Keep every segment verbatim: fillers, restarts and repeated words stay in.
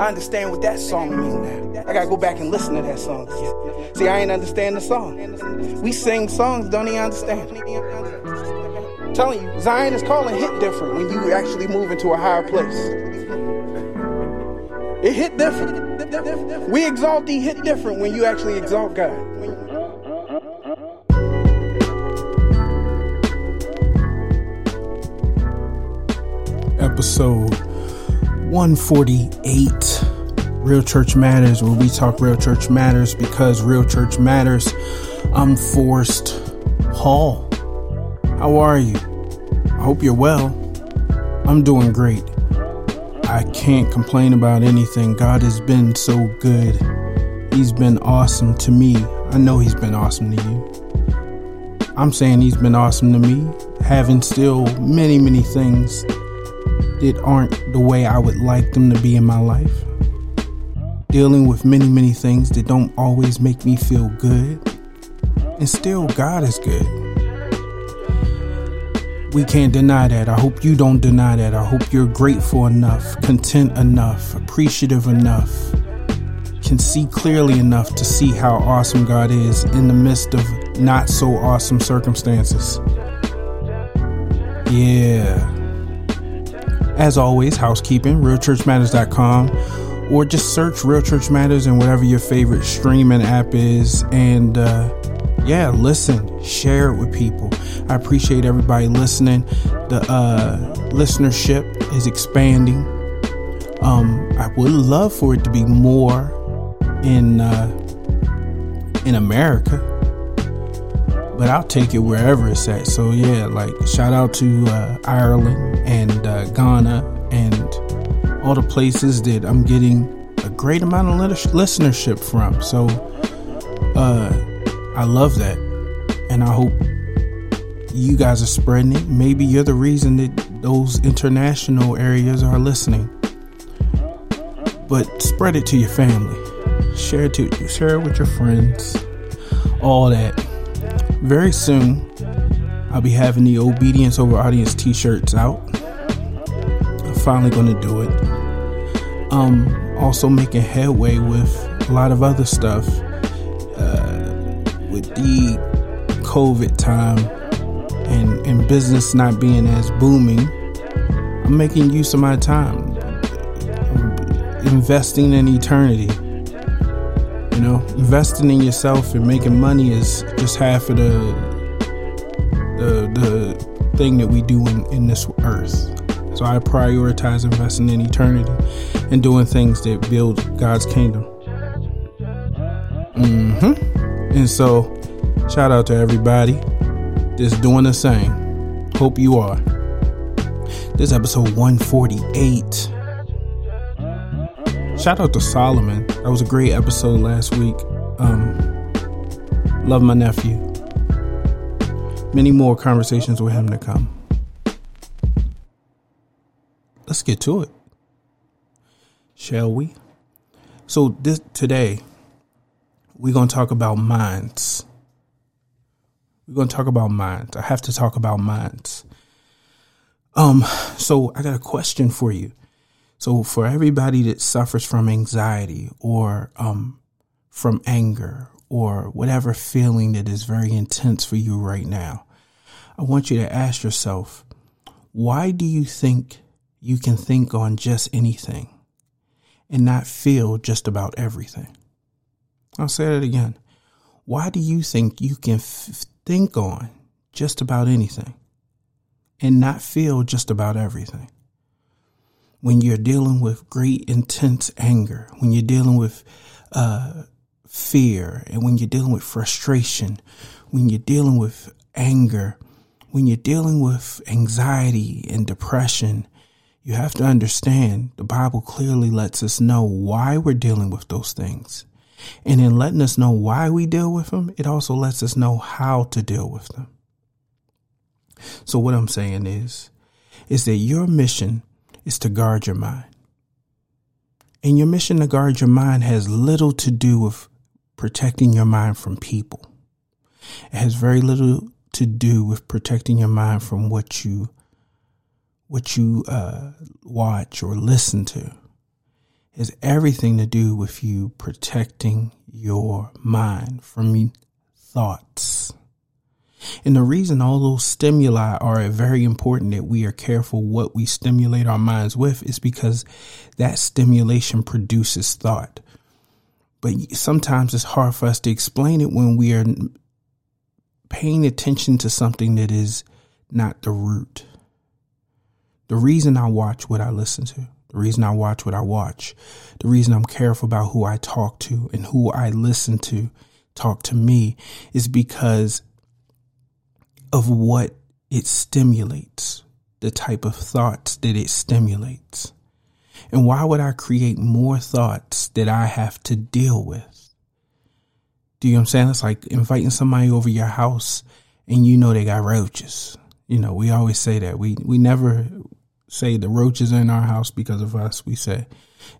I understand what that song means now. I got to go back and listen to that song again. See, I ain't understand the song. We sing songs, don't even understand. I'm telling you, Zion is calling hit different when you actually move into a higher place. It hit different. We exalt thee hit different when you actually exalt God. Episode one forty-eight, Real Church Matters, where we talk Real Church Matters because Real Church Matters. I'm Forrest Hall. How are you? I hope you're well. I'm doing great. I can't complain about anything. God has been so good. He's been awesome to me. I know he's been awesome to you. I'm saying he's been awesome to me, having still many, many things that aren't the way I would like them to be in my life. Dealing with many, many things that don't always make me feel good. And still, God is good. We can't deny that. I hope you don't deny that. I hope you're grateful enough, content enough, appreciative enough, can see clearly enough to see how awesome God is in the midst of not so awesome circumstances. Yeah. As always, housekeeping, real church matters dot com, or just search Real Church Matters in whatever your favorite streaming app is. And uh, yeah, listen, share it with people. I appreciate everybody listening. The uh, listenership is expanding. Um, I would love for it to be more in uh, in America, but I'll take it wherever it's at. So yeah, like shout out to uh, Ireland and uh, Ghana and all the places that I'm getting a great amount of listenership from. So uh, I love that. And I hope you guys are spreading it. Maybe you're the reason that those international areas are listening. But spread it to your family. Share it, to, share it with your friends. All that. Very soon, I'll be having the Obedience Over Audience t-shirts out. I'm finally going to do it. Um, also making headway with a lot of other stuff. Uh, with the COVID time and, and business not being as booming, I'm making use of my time. I'm investing in eternity. You know, investing in yourself and making money is just half of the the, the thing that we do in, in this earth. So I prioritize investing in eternity and doing things that build God's kingdom. Mm-hmm. And so shout out to everybody that's doing the same. Hope you are. This is episode one forty-eight. Shout out to Solomon. That was a great episode last week. Um, love my nephew. Many more conversations with him to come. Let's get to it. Shall we? So this today, we're going to talk about minds. We're going to talk about minds. I have to talk about minds. Um. So I got a question for you. So for everybody that suffers from anxiety or um, from anger or whatever feeling that is very intense for you right now, I want you to ask yourself, why do you think you can think on just anything and not feel just about everything? I'll say that again. Why do you think you can f- think on just about anything and not feel just about everything? When you're dealing with great, intense anger, when you're dealing with uh, fear, and when you're dealing with frustration, when you're dealing with anger, when you're dealing with anxiety and depression, you have to understand the Bible clearly lets us know why we're dealing with those things. And in letting us know why we deal with them, it also lets us know how to deal with them. So what I'm saying is, is that your mission is to guard your mind. And your mission to guard your mind has little to do with protecting your mind from people. It has very little to do with protecting your mind from what you what you uh, watch or listen to. It is everything to do with you protecting your mind from thoughts. And the reason all those stimuli are very important, that we are careful what we stimulate our minds with, is because that stimulation produces thought. But sometimes it's hard for us to explain it when we are paying attention to something that is not the root. The reason I watch what I listen to, the reason I watch what I watch, the reason I'm careful about who I talk to and who I listen to talk to me is because of what it stimulates, the type of thoughts that it stimulates. And why would I create more thoughts that I have to deal with? Do you know what I'm saying? It's like inviting somebody over your house and you know they got roaches. You know, we always say that. We we never say the roaches are in our house because of us. We say,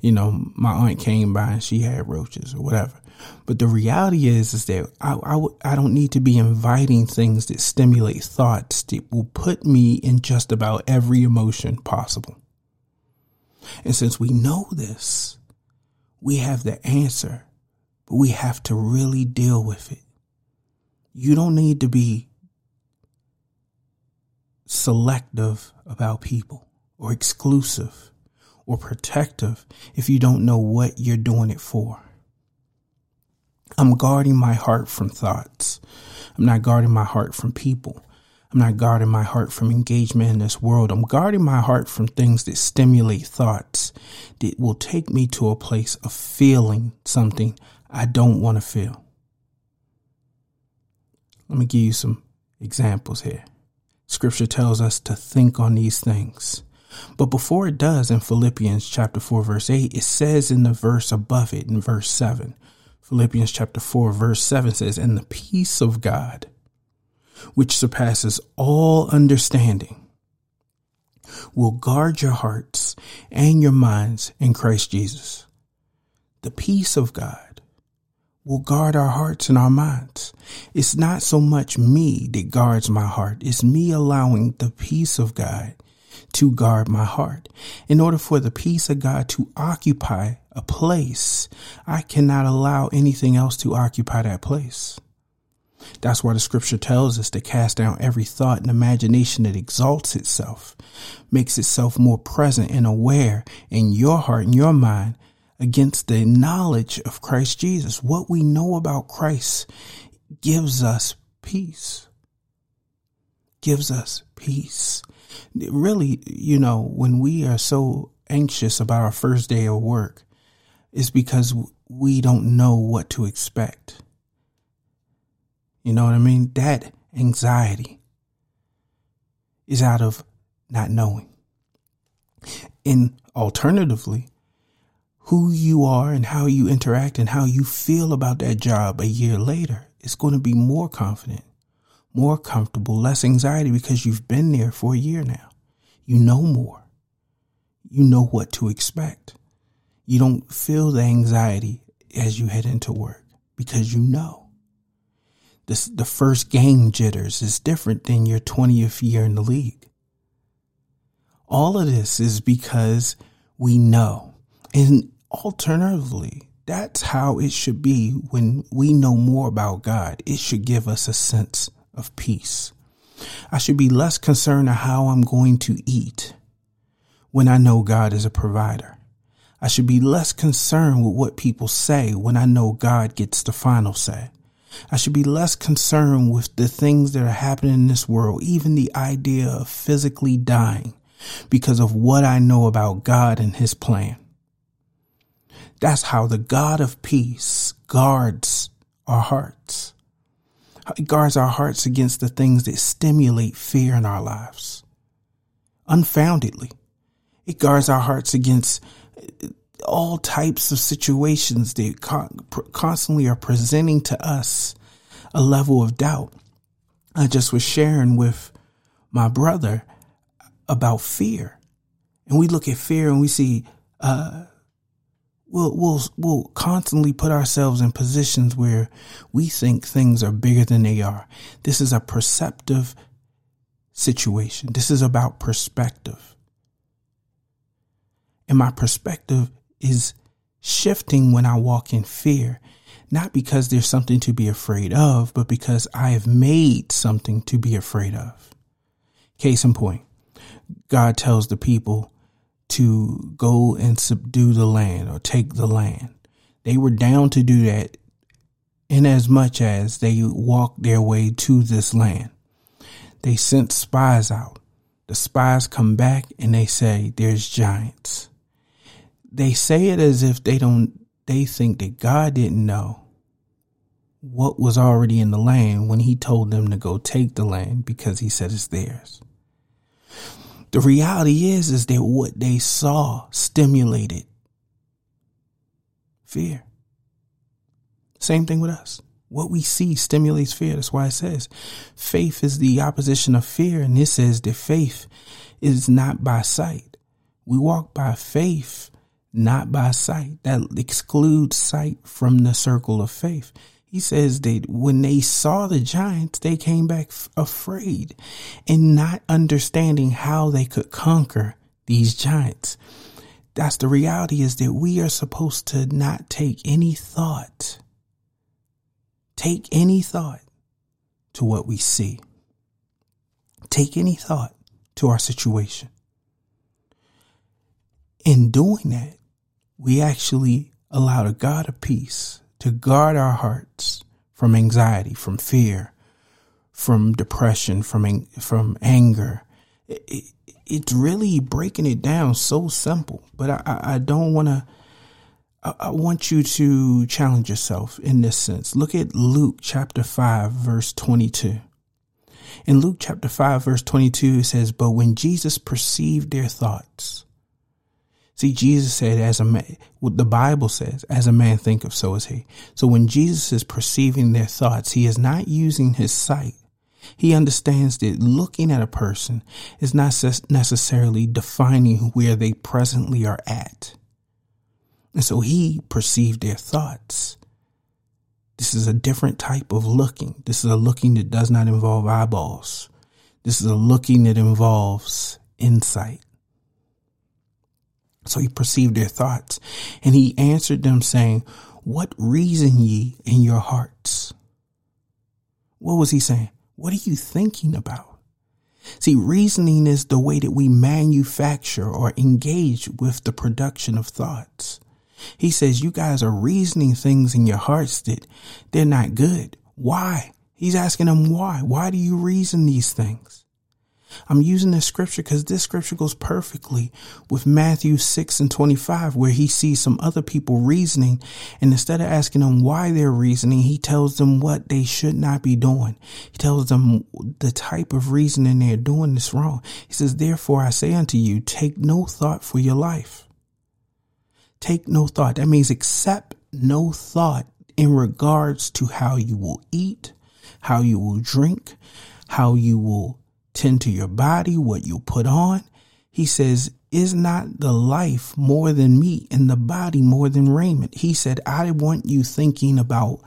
you know, my aunt came by and she had roaches or whatever. But the reality is, is that I, I, I don't need to be inviting things that stimulate thoughts that will put me in just about every emotion possible. And since we know this, we have the answer, but we have to really deal with it. You don't need to be selective about people or exclusive or protective if you don't know what you're doing it for. I'm guarding my heart from thoughts. I'm not guarding my heart from people. I'm not guarding my heart from engagement in this world. I'm guarding my heart from things that stimulate thoughts that will take me to a place of feeling something I don't want to feel. Let me give you some examples here. Scripture tells us to think on these things. But before it does, in Philippians chapter four, verse eight, it says in the verse above it, in verse seven, Philippians chapter four, verse seven says, "And the peace of God, which surpasses all understanding, will guard your hearts and your minds in Christ Jesus." The peace of God will guard our hearts and our minds. It's not so much me that guards my heart. It's me allowing the peace of God to guard my heart. In order for the peace of God to occupy a place, I cannot allow anything else to occupy that place. That's why the scripture tells us to cast down every thought and imagination that exalts itself, makes itself more present and aware in your heart and your mind against the knowledge of Christ Jesus. What we know about Christ gives us peace, gives us peace. Really, you know, when we are so anxious about our first day of work, it's because we don't know what to expect. You know what I mean? That anxiety is out of not knowing. And alternatively, who you are and how you interact and how you feel about that job a year later is going to be more confident, more comfortable, less anxiety because you've been there for a year now. You know more. You know what to expect. You don't feel the anxiety as you head into work because you know. This, the first game jitters is different than your twentieth year in the league. All of this is because we know. And alternatively, that's how it should be when we know more about God. It should give us a sense of peace. I should be less concerned of how I'm going to eat when I know God is a provider. I should be less concerned with what people say when I know God gets the final say. I should be less concerned with the things that are happening in this world, even the idea of physically dying, because of what I know about God and his plan. That's how the God of peace guards our hearts. It guards our hearts against the things that stimulate fear in our lives. Unfoundedly, it guards our hearts against all types of situations that constantly are presenting to us a level of doubt. I just was sharing with my brother about fear, and we look at fear and we see uh, we'll we'll we'll constantly put ourselves in positions where we think things are bigger than they are. This is a perceptive situation. This is about perspective, and my perspective is shifting when I walk in fear, not because there's something to be afraid of, but because I have made something to be afraid of. Case in point, God tells the people to go and subdue the land or take the land. They were down to do that in as much as they walked their way to this land. They sent spies out. The spies come back and they say, there's giants. They say it as if they don't, they think that God didn't know what was already in the land when he told them to go take the land because he said it's theirs. The reality is, is that what they saw stimulated fear. Same thing with us. What we see stimulates fear. That's why it says faith is the opposition of fear. And it says that faith is not by sight. We walk by faith, not by sight. That excludes sight from the circle of faith. He says that when they saw the giants, they came back afraid and not understanding how they could conquer these giants. That's the reality, is that we are supposed to not take any thought, take any thought to what we see. Take any thought to our situation. In doing that, we actually allow the God of peace to guard our hearts from anxiety, from fear, from depression, from from anger. It, it, it's really breaking it down so simple, but I, I, I don't want to, I, I want you to challenge yourself in this sense. Look at Luke chapter five, verse twenty-two. In Luke chapter five, verse twenty-two, it says, but when Jesus perceived their thoughts. See, Jesus said, as a man, what the Bible says, as a man thinketh, so is he. So when Jesus is perceiving their thoughts, he is not using his sight. He understands that looking at a person is not necessarily defining where they presently are at. And so he perceived their thoughts. This is a different type of looking. This is a looking that does not involve eyeballs. This is a looking that involves insight. So he perceived their thoughts, and he answered them saying, what reason ye in your hearts? What was he saying? What are you thinking about? See, reasoning is the way that we manufacture or engage with the production of thoughts. He says, you guys are reasoning things in your hearts that they're not good. Why? He's asking them why. Why do you reason these things? I'm using this scripture because this scripture goes perfectly with Matthew six and twenty-five, where he sees some other people reasoning. And instead of asking them why they're reasoning, he tells them what they should not be doing. He tells them the type of reasoning they're doing is wrong. He says, therefore, I say unto you, take no thought for your life. Take no thought. That means accept no thought in regards to how you will eat, how you will drink, how you will tend to your body, what you put on. He says, is not the life more than meat and the body more than raiment? He said, I want you thinking about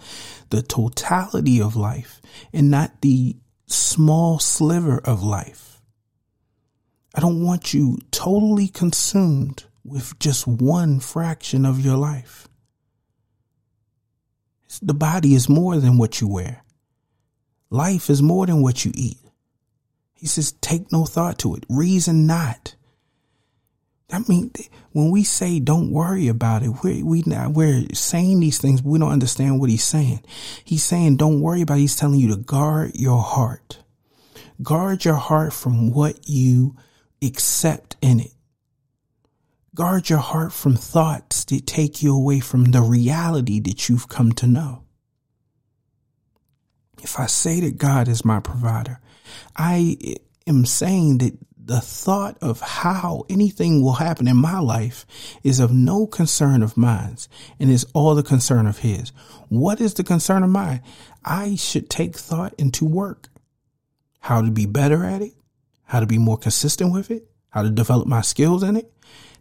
the totality of life and not the small sliver of life. I don't want you totally consumed with just one fraction of your life. The body is more than what you wear. Life is more than what you eat. He says, take no thought to it. Reason not. I mean, when we say don't worry about it, we're, we not, we're saying these things, but we don't understand what he's saying. He's saying don't worry about it. He's telling you to guard your heart. Guard your heart from what you accept in it. Guard your heart from thoughts that take you away from the reality that you've come to know. If I say that God is my provider, I am saying that the thought of how anything will happen in my life is of no concern of mine, and is all the concern of his. What is the concern of mine? I should take thought into work, how to be better at it, how to be more consistent with it, how to develop my skills in it.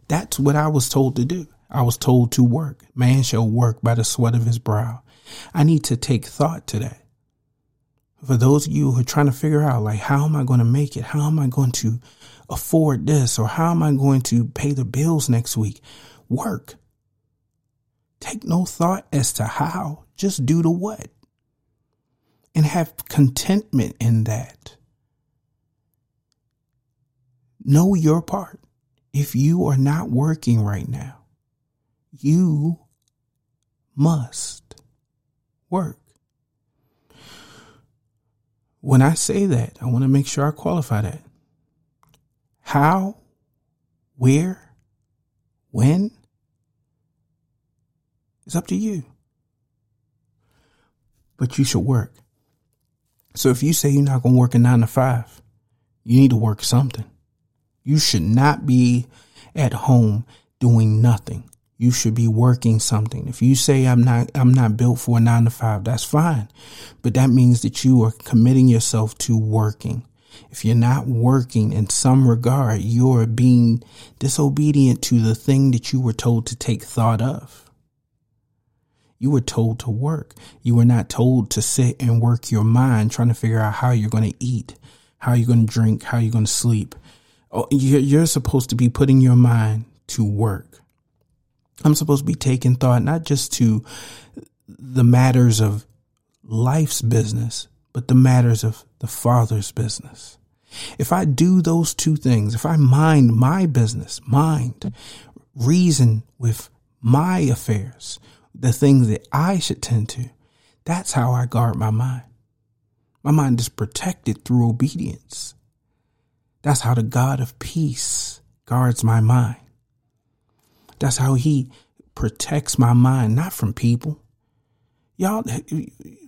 That's what I was told to do. I was told to work. Man shall work by the sweat of his brow. I need to take thought to that. For those of you who are trying to figure out, like, how am I going to make it? How am I going to afford this? Or how am I going to pay the bills next week? Work. Take no thought as to how, just do the what. And have contentment in that. Know your part. If you are not working right now, you must work. When I say that, I want to make sure I qualify that. How, where, when, it's up to you. But you should work. So if you say you're not going to work a nine to five, you need to work something. You should not be at home doing nothing. You should be working something. If you say I'm not I'm not built for a nine to five, that's fine. But that means that you are committing yourself to working. If you're not working in some regard, you're being disobedient to the thing that you were told to take thought of. You were told to work. You were not told to sit and work your mind trying to figure out how you're going to eat, how you're going to drink, how you're going to sleep. You're supposed to be putting your mind to work. I'm supposed to be taking thought, not just to the matters of life's business, but the matters of the Father's business. If I do those two things, if I mind my business, mind, reason with my affairs, the things that I should tend to, that's how I guard my mind. My mind is protected through obedience. That's how the God of peace guards my mind. That's how he protects my mind, not from people. Y'all,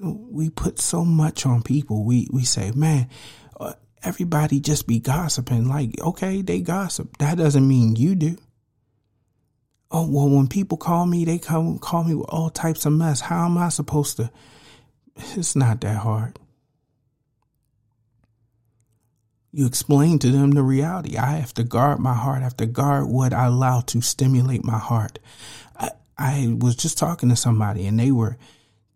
we put so much on people. We we say, man, everybody just be gossiping. Like, okay, they gossip. That doesn't mean you do. Oh, well, when people call me, they come call me with all types of mess. How am I supposed to? It's not that hard. You explain to them the reality. I have to guard my heart. I have to guard what I allow to stimulate my heart. I, I was just talking to somebody and they were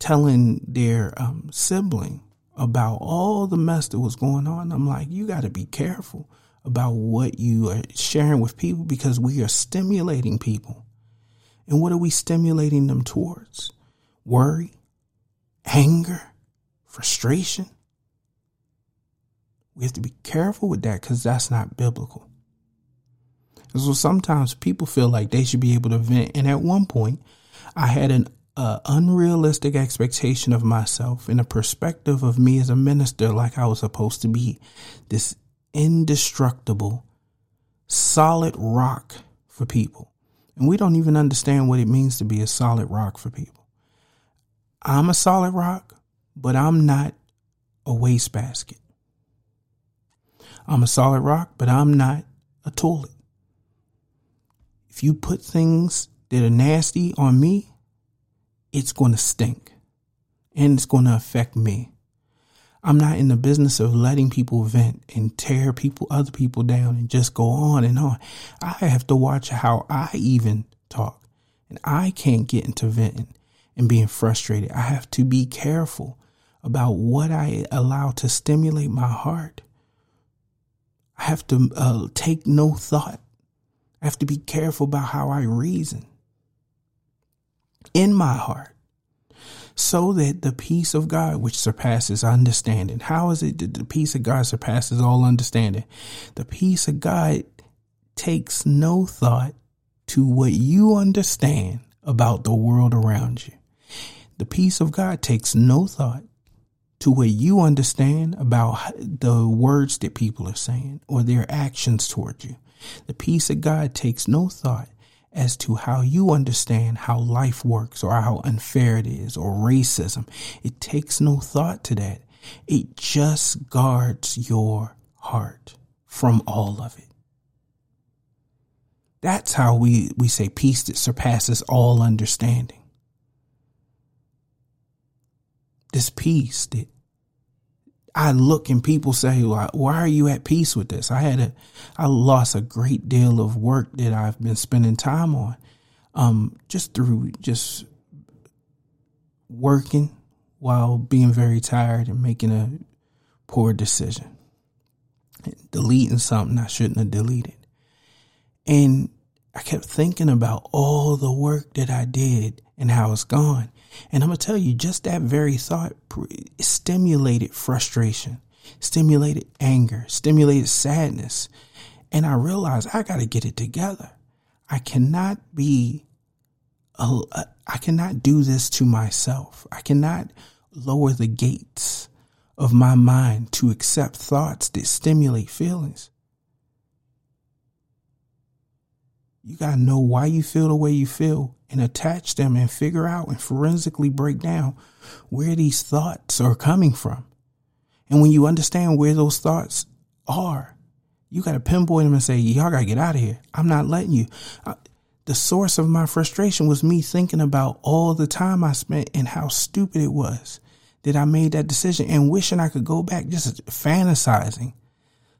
telling their um, sibling about all the mess that was going on. I'm like, you got to be careful about what you are sharing with people because we are stimulating people. And what are we stimulating them towards? Worry, anger, frustration. We have to be careful with that because that's not biblical. And so sometimes people feel like they should be able to vent. And at one point, I had an uh, unrealistic expectation of myself and a perspective of me as a minister, like I was supposed to be this indestructible, solid rock for people. And we don't even understand what it means to be a solid rock for people. I'm a solid rock, but I'm not a wastebasket. I'm a solid rock, but I'm not a toilet. If you put things that are nasty on me, it's going to stink and it's going to affect me. I'm not in the business of letting people vent and tear people, other people down and just go on and on. I have to watch how I even talk, and I can't get into venting and being frustrated. I have to be careful about what I allow to stimulate my heart. I have to uh, take no thought. I have to be careful about how I reason in my heart so that the peace of God, which surpasses understanding. How is it that the peace of God surpasses all understanding? The peace of God takes no thought to what you understand about the world around you. The peace of God takes no thought to what you understand about the words that people are saying or their actions toward you. The peace of God takes no thought as to how you understand how life works or how unfair it is or racism. It takes no thought to that. It just guards your heart from all of it. That's how we, we say peace that surpasses all understanding. This peace that I look and people say, why are you at peace with this? I had a, I lost a great deal of work that I've been spending time on, um, just through just working while being very tired and making a poor decision, deleting something I shouldn't have deleted. And I kept thinking about all the work that I did and how it's gone. And I'm going to tell you, just that very thought stimulated frustration, stimulated anger, stimulated sadness. And I realized I got to get it together. I cannot be, a, a, I cannot do this to myself. I cannot lower the gates of my mind to accept thoughts that stimulate feelings. You got to know why you feel the way you feel and attach them and figure out and forensically break down where these thoughts are coming from. And when you understand where those thoughts are, you got to pinpoint them and say, y'all got to get out of here. I'm not letting you. I, the source of my frustration was me thinking about all the time I spent and how stupid it was that I made that decision and wishing I could go back, just fantasizing.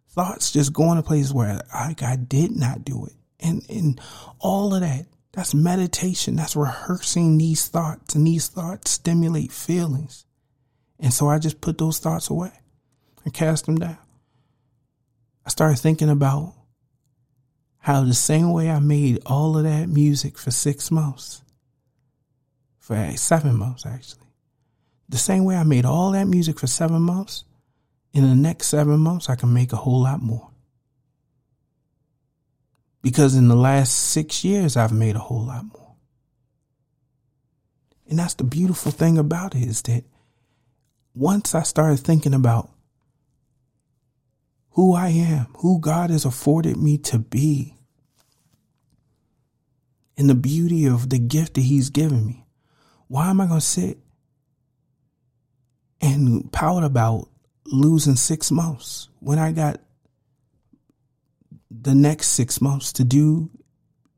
Thoughts just going to places where I, I did not do it. And, and all of that, that's meditation. That's rehearsing these thoughts, and these thoughts stimulate feelings. And so I just put those thoughts away and cast them down. I started thinking about how the same way I made all of that music for six months, for seven months, actually, the same way I made all that music for seven months, in the next seven months, I can make a whole lot more. Because in the last six years, I've made a whole lot more. And that's the beautiful thing about it, is that once I started thinking about who I am, who God has afforded me to be, and the beauty of the gift that he's given me, why am I going to sit and pout about losing six months when I got the next six months to do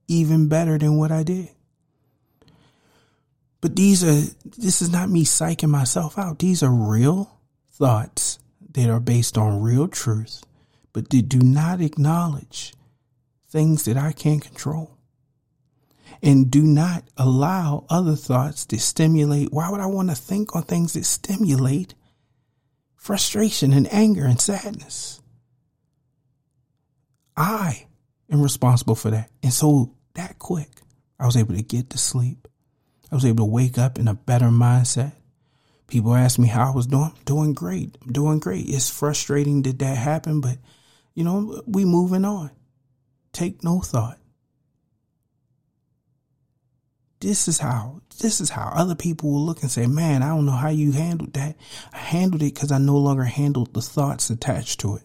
even better than what I did? But these are, this is not me psyching myself out. These are real thoughts that are based on real truth, but they do not acknowledge things that I can't control, and do not allow other thoughts to stimulate. Why would I want to think on things that stimulate frustration and anger and sadness? I am responsible for that. And so that quick, I was able to get to sleep. I was able to wake up in a better mindset. People ask me how I was doing. I'm doing great. I'm doing great. It's frustrating that that happened, but, you know, we moving on. Take no thought. This is how, this is how other people will look and say, man, I don't know how you handled that. I handled it because I no longer handled the thoughts attached to it.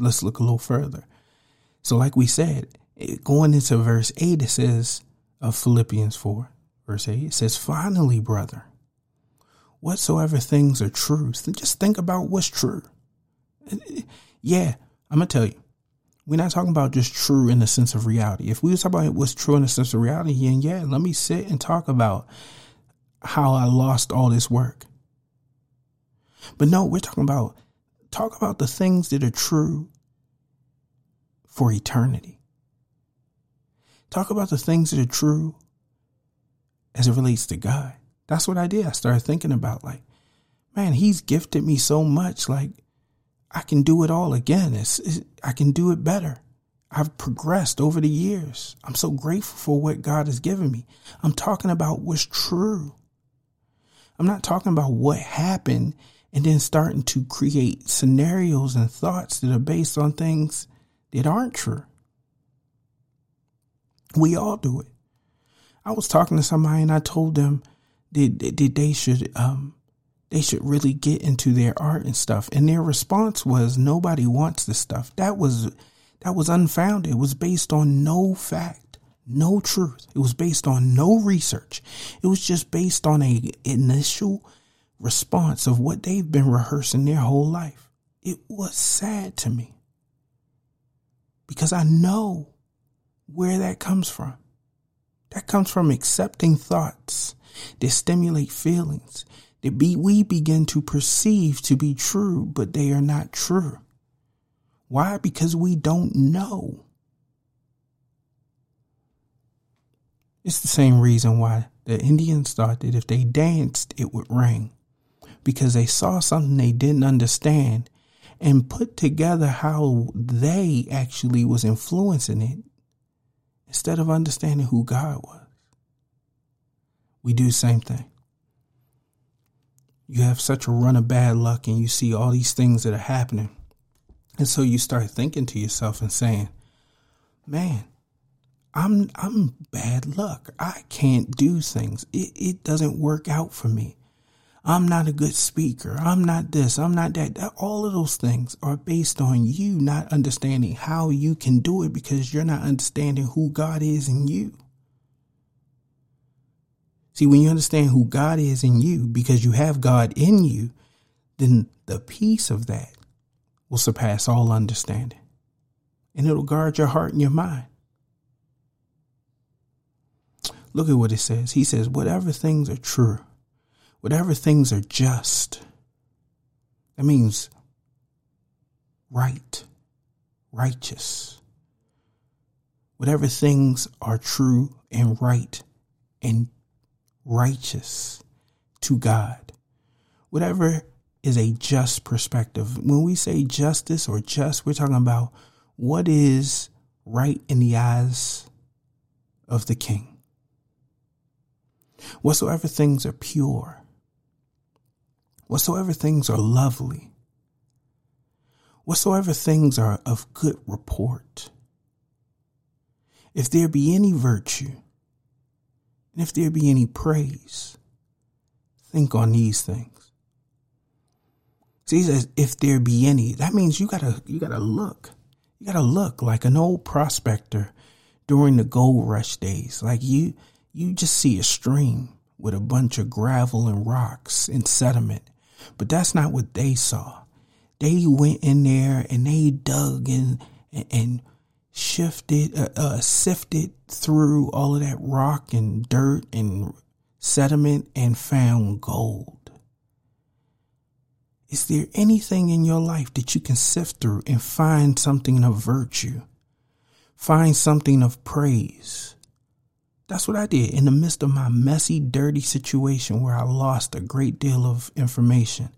Let's look a little further. So like we said, it, going into verse eight, it says of Philippians four, verse eight, it says, finally, brother, whatsoever things are true, just think about what's true. Yeah, I'm going to tell you, we're not talking about just true in the sense of reality. If we were talking about what's true in the sense of reality, and yeah, let me sit and talk about how I lost all this work. But no, we're talking about Talk about the things that are true for eternity. Talk about the things that are true as it relates to God. That's what I did. I started thinking about, like, man, he's gifted me so much. Like, I can do it all again. It's, it's, I can do it better. I've progressed over the years. I'm so grateful for what God has given me. I'm talking about what's true. I'm not talking about what happened and then starting to create scenarios and thoughts that are based on things that aren't true. We all do it. I was talking to somebody and I told them that, that they should um, they should really get into their art and stuff. And their response was, nobody wants this stuff. That was, that was unfounded. It was based on no fact, no truth. It was based on no research. It was just based on an initial response of what they've been rehearsing their whole life. It was sad to me, because I know where that comes from. That comes from accepting thoughts that stimulate feelings that be, we begin to perceive to be true, but they are not true. Why? Because we don't know. It's the same reason why the Indians thought that if they danced, it would rain, because they saw something they didn't understand and put together how they actually was influencing it instead of understanding who God was. We do the same thing. You have such a run of bad luck and you see all these things that are happening. And so you start thinking to yourself and saying, man, I'm I'm bad luck. I can't do things. It, it doesn't work out for me. I'm not a good speaker. I'm not this. I'm not that. All of those things are based on you not understanding how you can do it because you're not understanding who God is in you. See, when you understand who God is in you, because you have God in you, then the peace of that will surpass all understanding. And it'll guard your heart and your mind. Look at what it says. He says, whatever things are true, whatever things are just. That means right, righteous. Whatever things are true and right and righteous to God. Whatever is a just perspective. When we say justice or just, we're talking about what is right in the eyes of the King. Whatsoever things are pure. Whatsoever things are lovely. Whatsoever things are of good report. If there be any virtue, and if there be any praise, think on these things. See, he says, if there be any, that means you gotta you gotta look. You gotta look like an old prospector during the gold rush days. Like you you just see a stream with a bunch of gravel and rocks and sediment. But that's not what they saw. They went in there and they dug in and, and shifted, uh, uh, sifted through all of that rock and dirt and sediment and found gold. Is there anything in your life that you can sift through and find something of virtue? Find something of praise? That's what I did in the midst of my messy, dirty situation where I lost a great deal of information.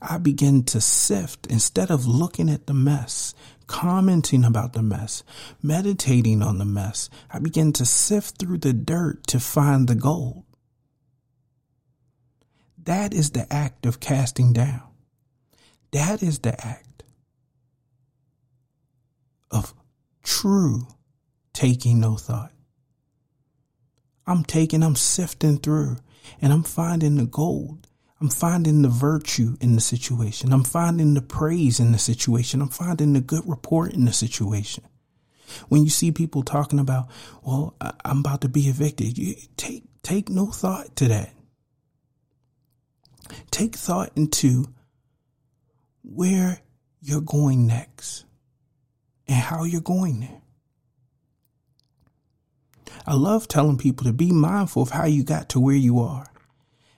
I began to sift instead of looking at the mess, commenting about the mess, meditating on the mess. I began to sift through the dirt to find the gold. That is the act of casting down. That is the act of true taking no thought. I'm taking, I'm sifting through, and I'm finding the gold. I'm finding the virtue in the situation. I'm finding the praise in the situation. I'm finding the good report in the situation. When you see people talking about, well, I'm about to be evicted, you take take no thought to that. Take thought into where you're going next and how you're going there. I love telling people to be mindful of how you got to where you are.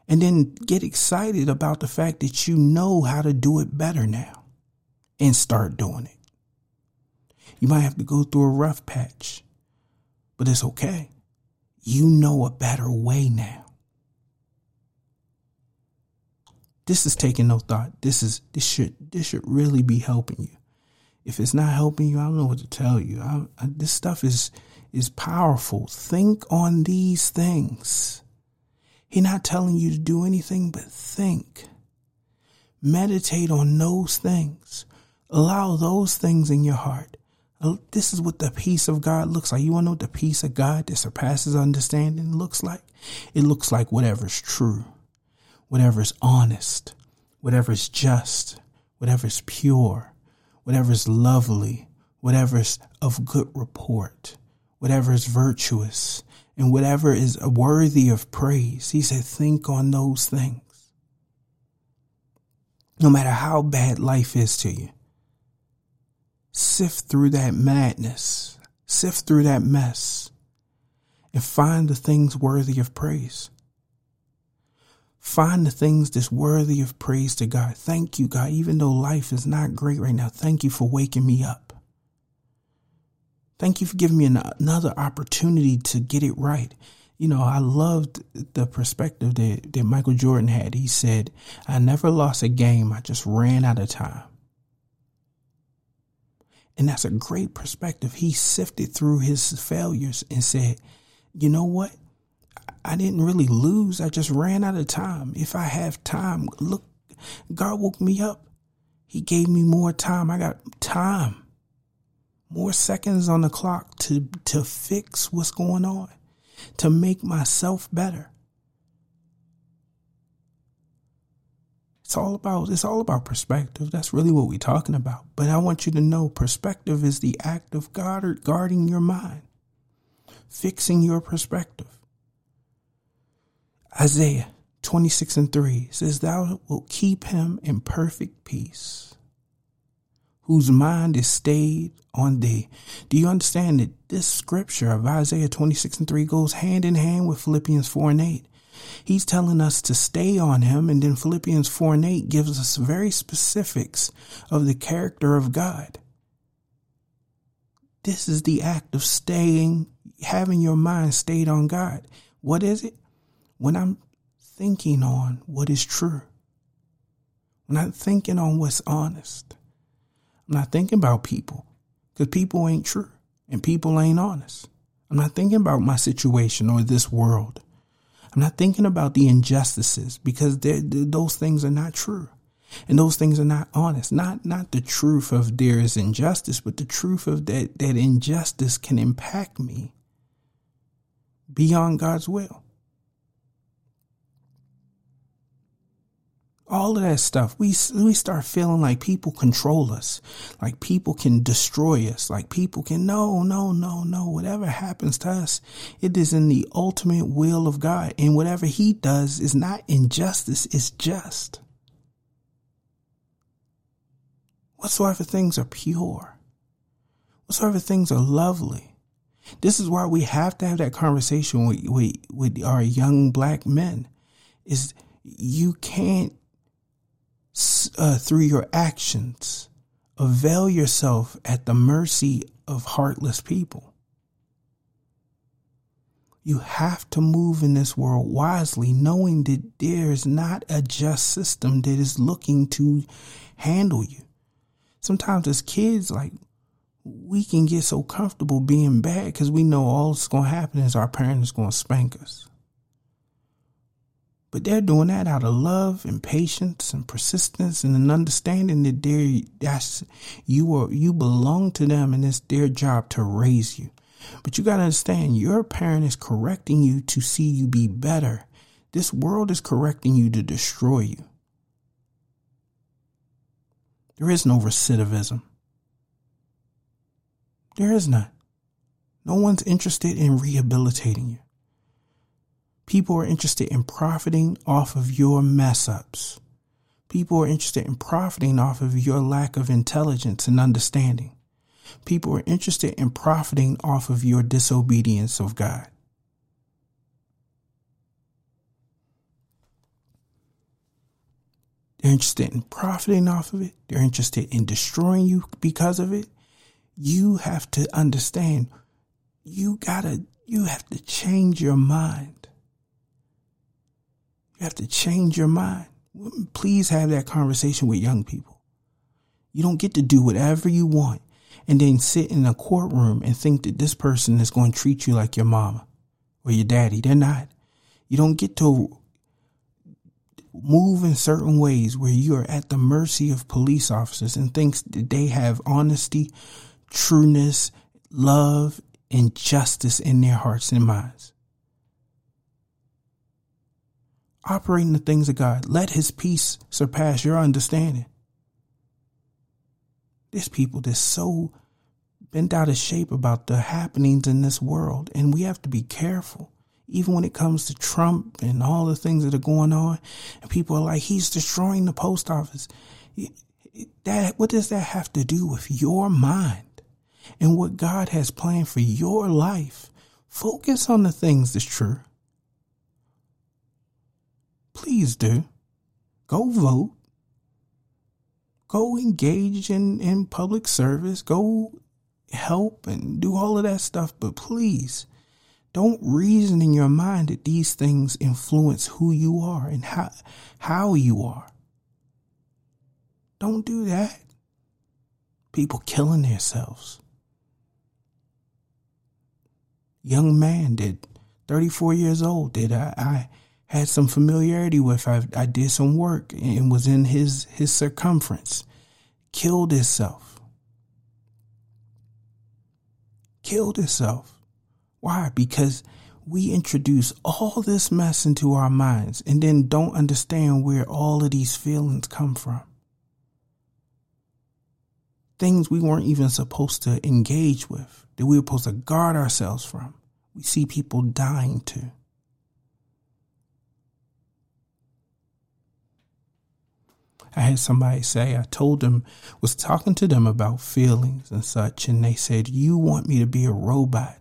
And then get excited about the fact that you know how to do it better now and start doing it. You might have to go through a rough patch, but it's okay. You know a better way now. This is taking no thought. This is this should this should really be helping you. If it's not helping you, I don't know what to tell you. I, I, this stuff is is powerful. Think on these things. He's not telling you to do anything but think. Meditate on those things. Allow those things in your heart. This is what the peace of God looks like. You want to know what the peace of God that surpasses understanding looks like? It looks like whatever's true, whatever's honest, whatever's just, whatever's pure, whatever's lovely, whatever's of good report, whatever's virtuous, and whatever is worthy of praise. He said, think on those things. No matter how bad life is to you, sift through that madness, sift through that mess, and find the things worthy of praise. Find the things that's worthy of praise to God. Thank you, God, even though life is not great right now. Thank you for waking me up. Thank you for giving me an, another opportunity to get it right. You know, I loved the perspective that, that Michael Jordan had. He said, I never lost a game. I just ran out of time. And that's a great perspective. He sifted through his failures and said, you know what? I didn't really lose. I just ran out of time. If I have time, look, God woke me up. He gave me more time. I got time, more seconds on the clock to, to fix what's going on, to make myself better. It's all about it's all about perspective. That's really what we're talking about. But I want you to know perspective is the act of guard, guarding your mind, fixing your perspective. Isaiah twenty-six and three says, thou wilt keep him in perfect peace, whose mind is stayed on thee. Do you understand that this scripture of Isaiah twenty-six and three goes hand in hand with Philippians four and eight? He's telling us to stay on him. And then Philippians four and eight gives us very specifics of the character of God. This is the act of staying, having your mind stayed on God. What is it? When I'm thinking on what is true, when I'm thinking on what's honest, I'm not thinking about people, because people ain't true and people ain't honest. I'm not thinking about my situation or this world. I'm not thinking about the injustices, because they're, they're, those things are not true and those things are not honest. Not not the truth of there is injustice, but the truth of that, that injustice can impact me beyond God's will. All of that stuff, we we start feeling like people control us, like people can destroy us, like people can, no, no, no, no. Whatever happens to us, it is in the ultimate will of God. And whatever he does is not injustice, it's just. Whatsoever things are pure, whatsoever things are lovely. This is why we have to have that conversation with, with, with our young black men, is you can't, Uh, through your actions, avail yourself at the mercy of heartless people. You have to move in this world wisely, knowing that there is not a just system that is looking to handle you. Sometimes as kids, like, we can get so comfortable being bad because we know all that's going to happen is our parents going to spank us. But they're doing that out of love and patience and persistence and an understanding that they that's you are you belong to them and it's their job to raise you. But you gotta understand, your parent is correcting you to see you be better. This world is correcting you to destroy you. There is no recidivism. There is none. No one's interested in rehabilitating you. People are interested in profiting off of your mess-ups. People are interested in profiting off of your lack of intelligence and understanding. People are interested in profiting off of your disobedience of God. They're interested in profiting off of it. They're interested in destroying you because of it. You have to understand, you gotta, you have to change your mind. You have to change your mind. Please have that conversation with young people. You don't get to do whatever you want and then sit in a courtroom and think that this person is going to treat you like your mama or your daddy. They're not. You don't get to move in certain ways where you are at the mercy of police officers and thinks that they have honesty, trueness, love, and justice in their hearts and minds. Operate in the things of God. Let his peace surpass your understanding. There's people that's so bent out of shape about the happenings in this world. And we have to be careful. Even when it comes to Trump and all the things that are going on. And people are like, he's destroying the post office. That, what does that have to do with your mind? And what God has planned for your life? Focus on the things that's true. Please do. Go vote. Go engage in, in public service. Go help and do all of that stuff. But please, don't reason in your mind that these things influence who you are and how, how you are. Don't do that. People killing themselves. Young man that thirty-four years old that I, I had some familiarity with. I, I did some work and was in his, his circumference. Killed himself. Killed himself. Why? Because we introduce all this mess into our minds and then don't understand where all of these feelings come from. Things we weren't even supposed to engage with, that we were supposed to guard ourselves from. We see people dying to. I had somebody say, I told them, was talking to them about feelings and such, and they said, you want me to be a robot?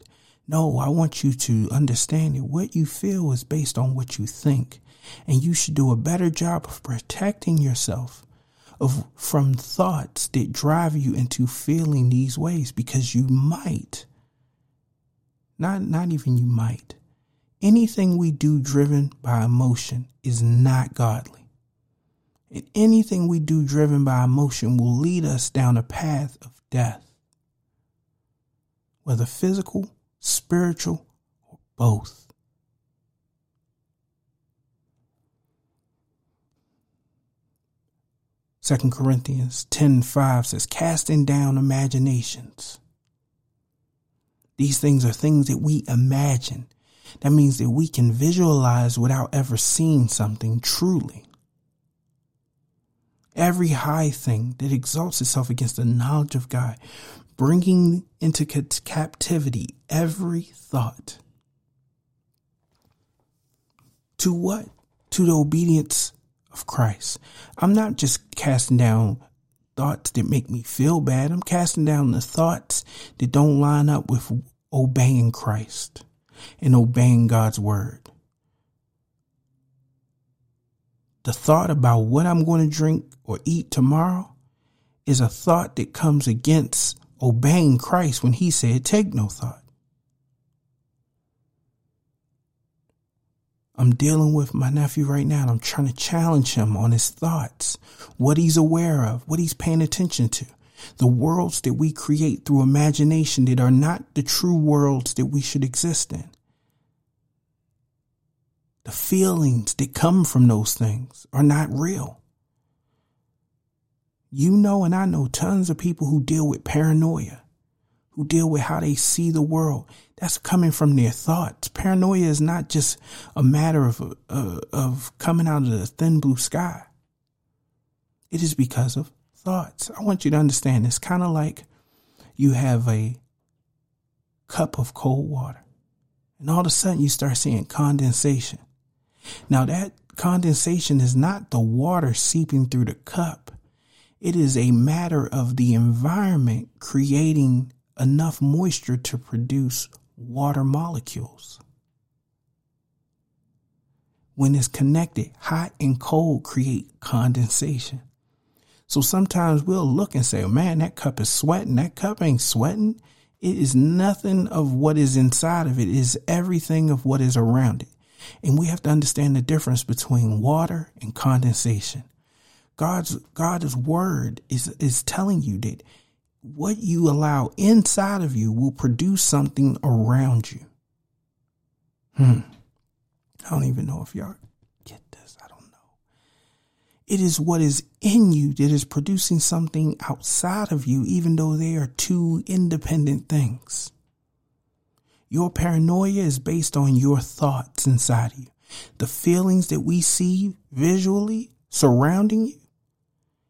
No, I want you to understand that what you feel is based on what you think. And you should do a better job of protecting yourself of from thoughts that drive you into feeling these ways, because you might, not, not even you might, anything we do driven by emotion is not godly. And anything we do driven by emotion will lead us down a path of death, whether physical, spiritual, or both. Second Corinthians ten five says, casting down imaginations. These things are things that we imagine. That means that we can visualize without ever seeing something truly. Every high thing that exalts itself against the knowledge of God, bringing into captivity every thought. To what? To the obedience of Christ. I'm not just casting down thoughts that make me feel bad. I'm casting down the thoughts that don't line up with obeying Christ and obeying God's word. The thought about what I'm going to drink or eat tomorrow is a thought that comes against obeying Christ when he said, take no thought. I'm dealing with my nephew right now, and I'm trying to challenge him on his thoughts, what he's aware of, what he's paying attention to, the worlds that we create through imagination that are not the true worlds that we should exist in. The feelings that come from those things are not real. You know, and I know tons of people who deal with paranoia, who deal with how they see the world. That's coming from their thoughts. Paranoia is not just a matter of uh, of coming out of the thin blue sky. It is because of thoughts. I want you to understand, it's kind of like you have a cup of cold water, and all of a sudden you start seeing condensation. Now that condensation is not the water seeping through the cup. It is a matter of the environment creating enough moisture to produce water molecules. When it's connected, hot and cold create condensation. So sometimes we'll look and say, man, that cup is sweating. That cup ain't sweating. It is nothing of what is inside of it. It is everything of what is around it. And we have to understand the difference between water and condensation. God's God's word is, is telling you that what you allow inside of you will produce something around you. Hmm. I don't even know if y'all get this. I don't know. It is what is in you that is producing something outside of you, even though they are two independent things. Your paranoia is based on your thoughts inside of you. The feelings that we see visually surrounding you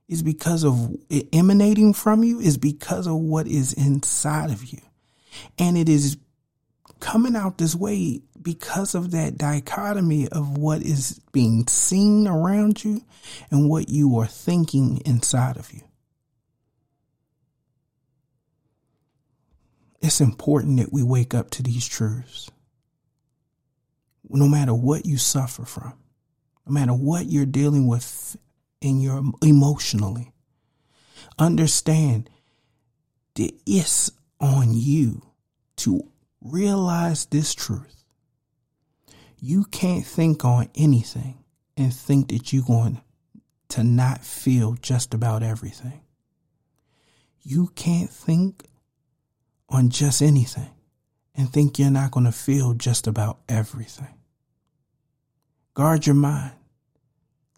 is because of it emanating from you, is because of what is inside of you. And it is coming out this way because of that dichotomy of what is being seen around you and what you are thinking inside of you. It's important that we wake up to these truths. No matter what you suffer from, no matter what you're dealing with in your emotionally, understand that it's on you to realize this truth. You can't think on anything and think that you're going to not feel just about everything. you can't think on just anything and think you're not going to feel just about everything. Guard your mind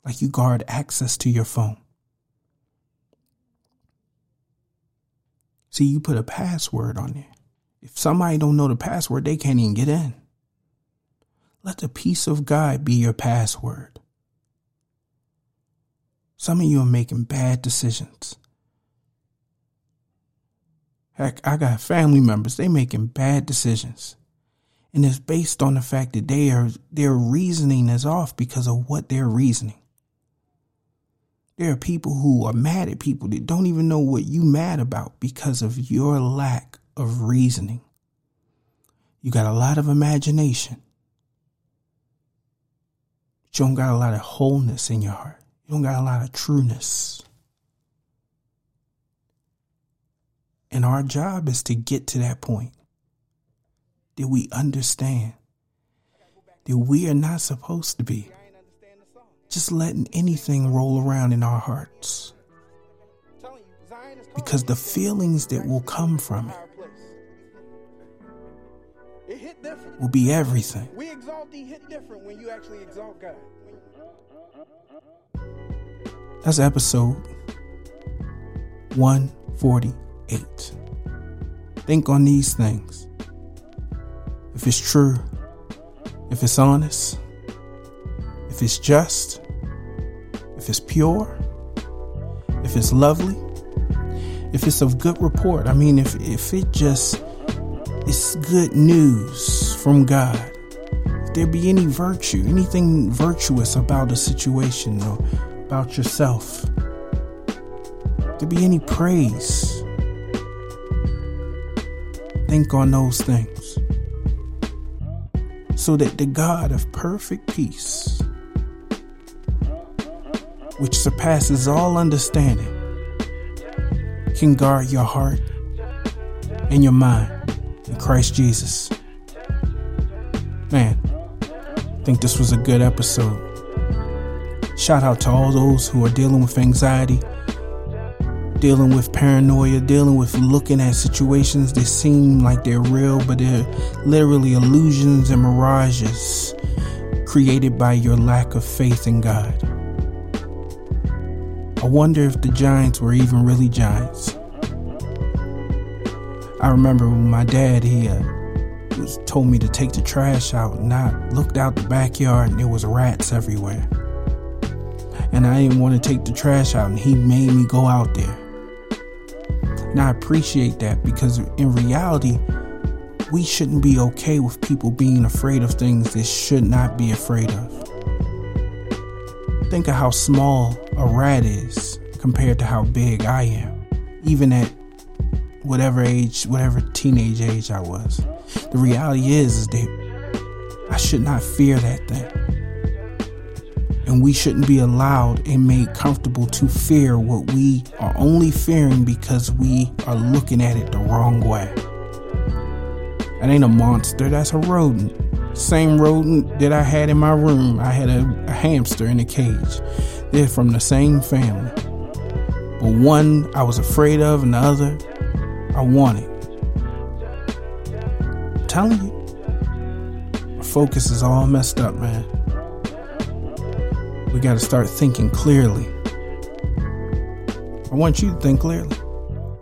like you guard access to your phone. See, you put a password on there. If somebody don't know the password, they can't even get in. Let the peace of God be your password. Some of you are making bad decisions. Heck, I got family members, they making bad decisions. And it's based on the fact that they are, their reasoning is off because of what they're reasoning. There are people who are mad at people that don't even know what you mad about because of your lack of reasoning. You got a lot of imagination, but you don't got a lot of wholeness in your heart. You don't got a lot of trueness. And our job is to get to that point that we understand that we are not supposed to be just letting anything roll around in our hearts, because the feelings that will come from it will be everything. We exalt thee hit different when you actually exalt God. That's episode one forty-eight. Think on these things. If it's true, if it's honest, if it's just, if it's pure, if it's lovely, if it's of good report. I mean, if, if it just it's good news from God, if there be any virtue, anything virtuous about a situation or about yourself, if there be any praise, think on those things, so that the God of perfect peace, which surpasses all understanding, can guard your heart and your mind in Christ Jesus. Man, I think this was a good episode. Shout out to all those who are dealing with anxiety, dealing with paranoia, dealing with looking at situations that seem like they're real, but they're literally illusions and mirages created by your lack of faith in God. I wonder if the giants were even really giants. I remember when my dad, he uh, told me to take the trash out, and I looked out the backyard and there was rats everywhere. And I didn't want to take the trash out, and he made me go out there. And I appreciate that, because in reality, we shouldn't be okay with people being afraid of things they should not be afraid of. Think of how small a rat is compared to how big I am, even at whatever age, whatever teenage age I was. The reality is, is that I should not fear that thing. And we shouldn't be allowed and made comfortable to fear what we are only fearing because we are looking at it the wrong way. That ain't a monster, that's a rodent. Same rodent that I had in my room. I had a, a hamster in a cage. They're from the same family. But one I was afraid of and the other I wanted. I'm telling you, my focus is all messed up, man. We got to start thinking clearly. I want you to think clearly.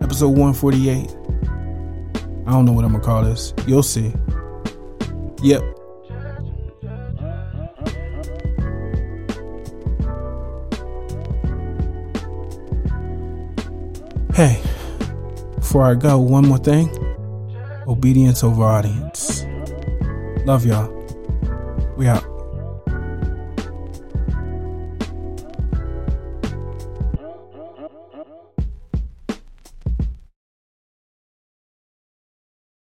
Episode one forty-eight. I don't know what I'm going to call this. You'll see. Yep. Hey, before I go, one more thing. Obedience over audience. Love y'all. We out.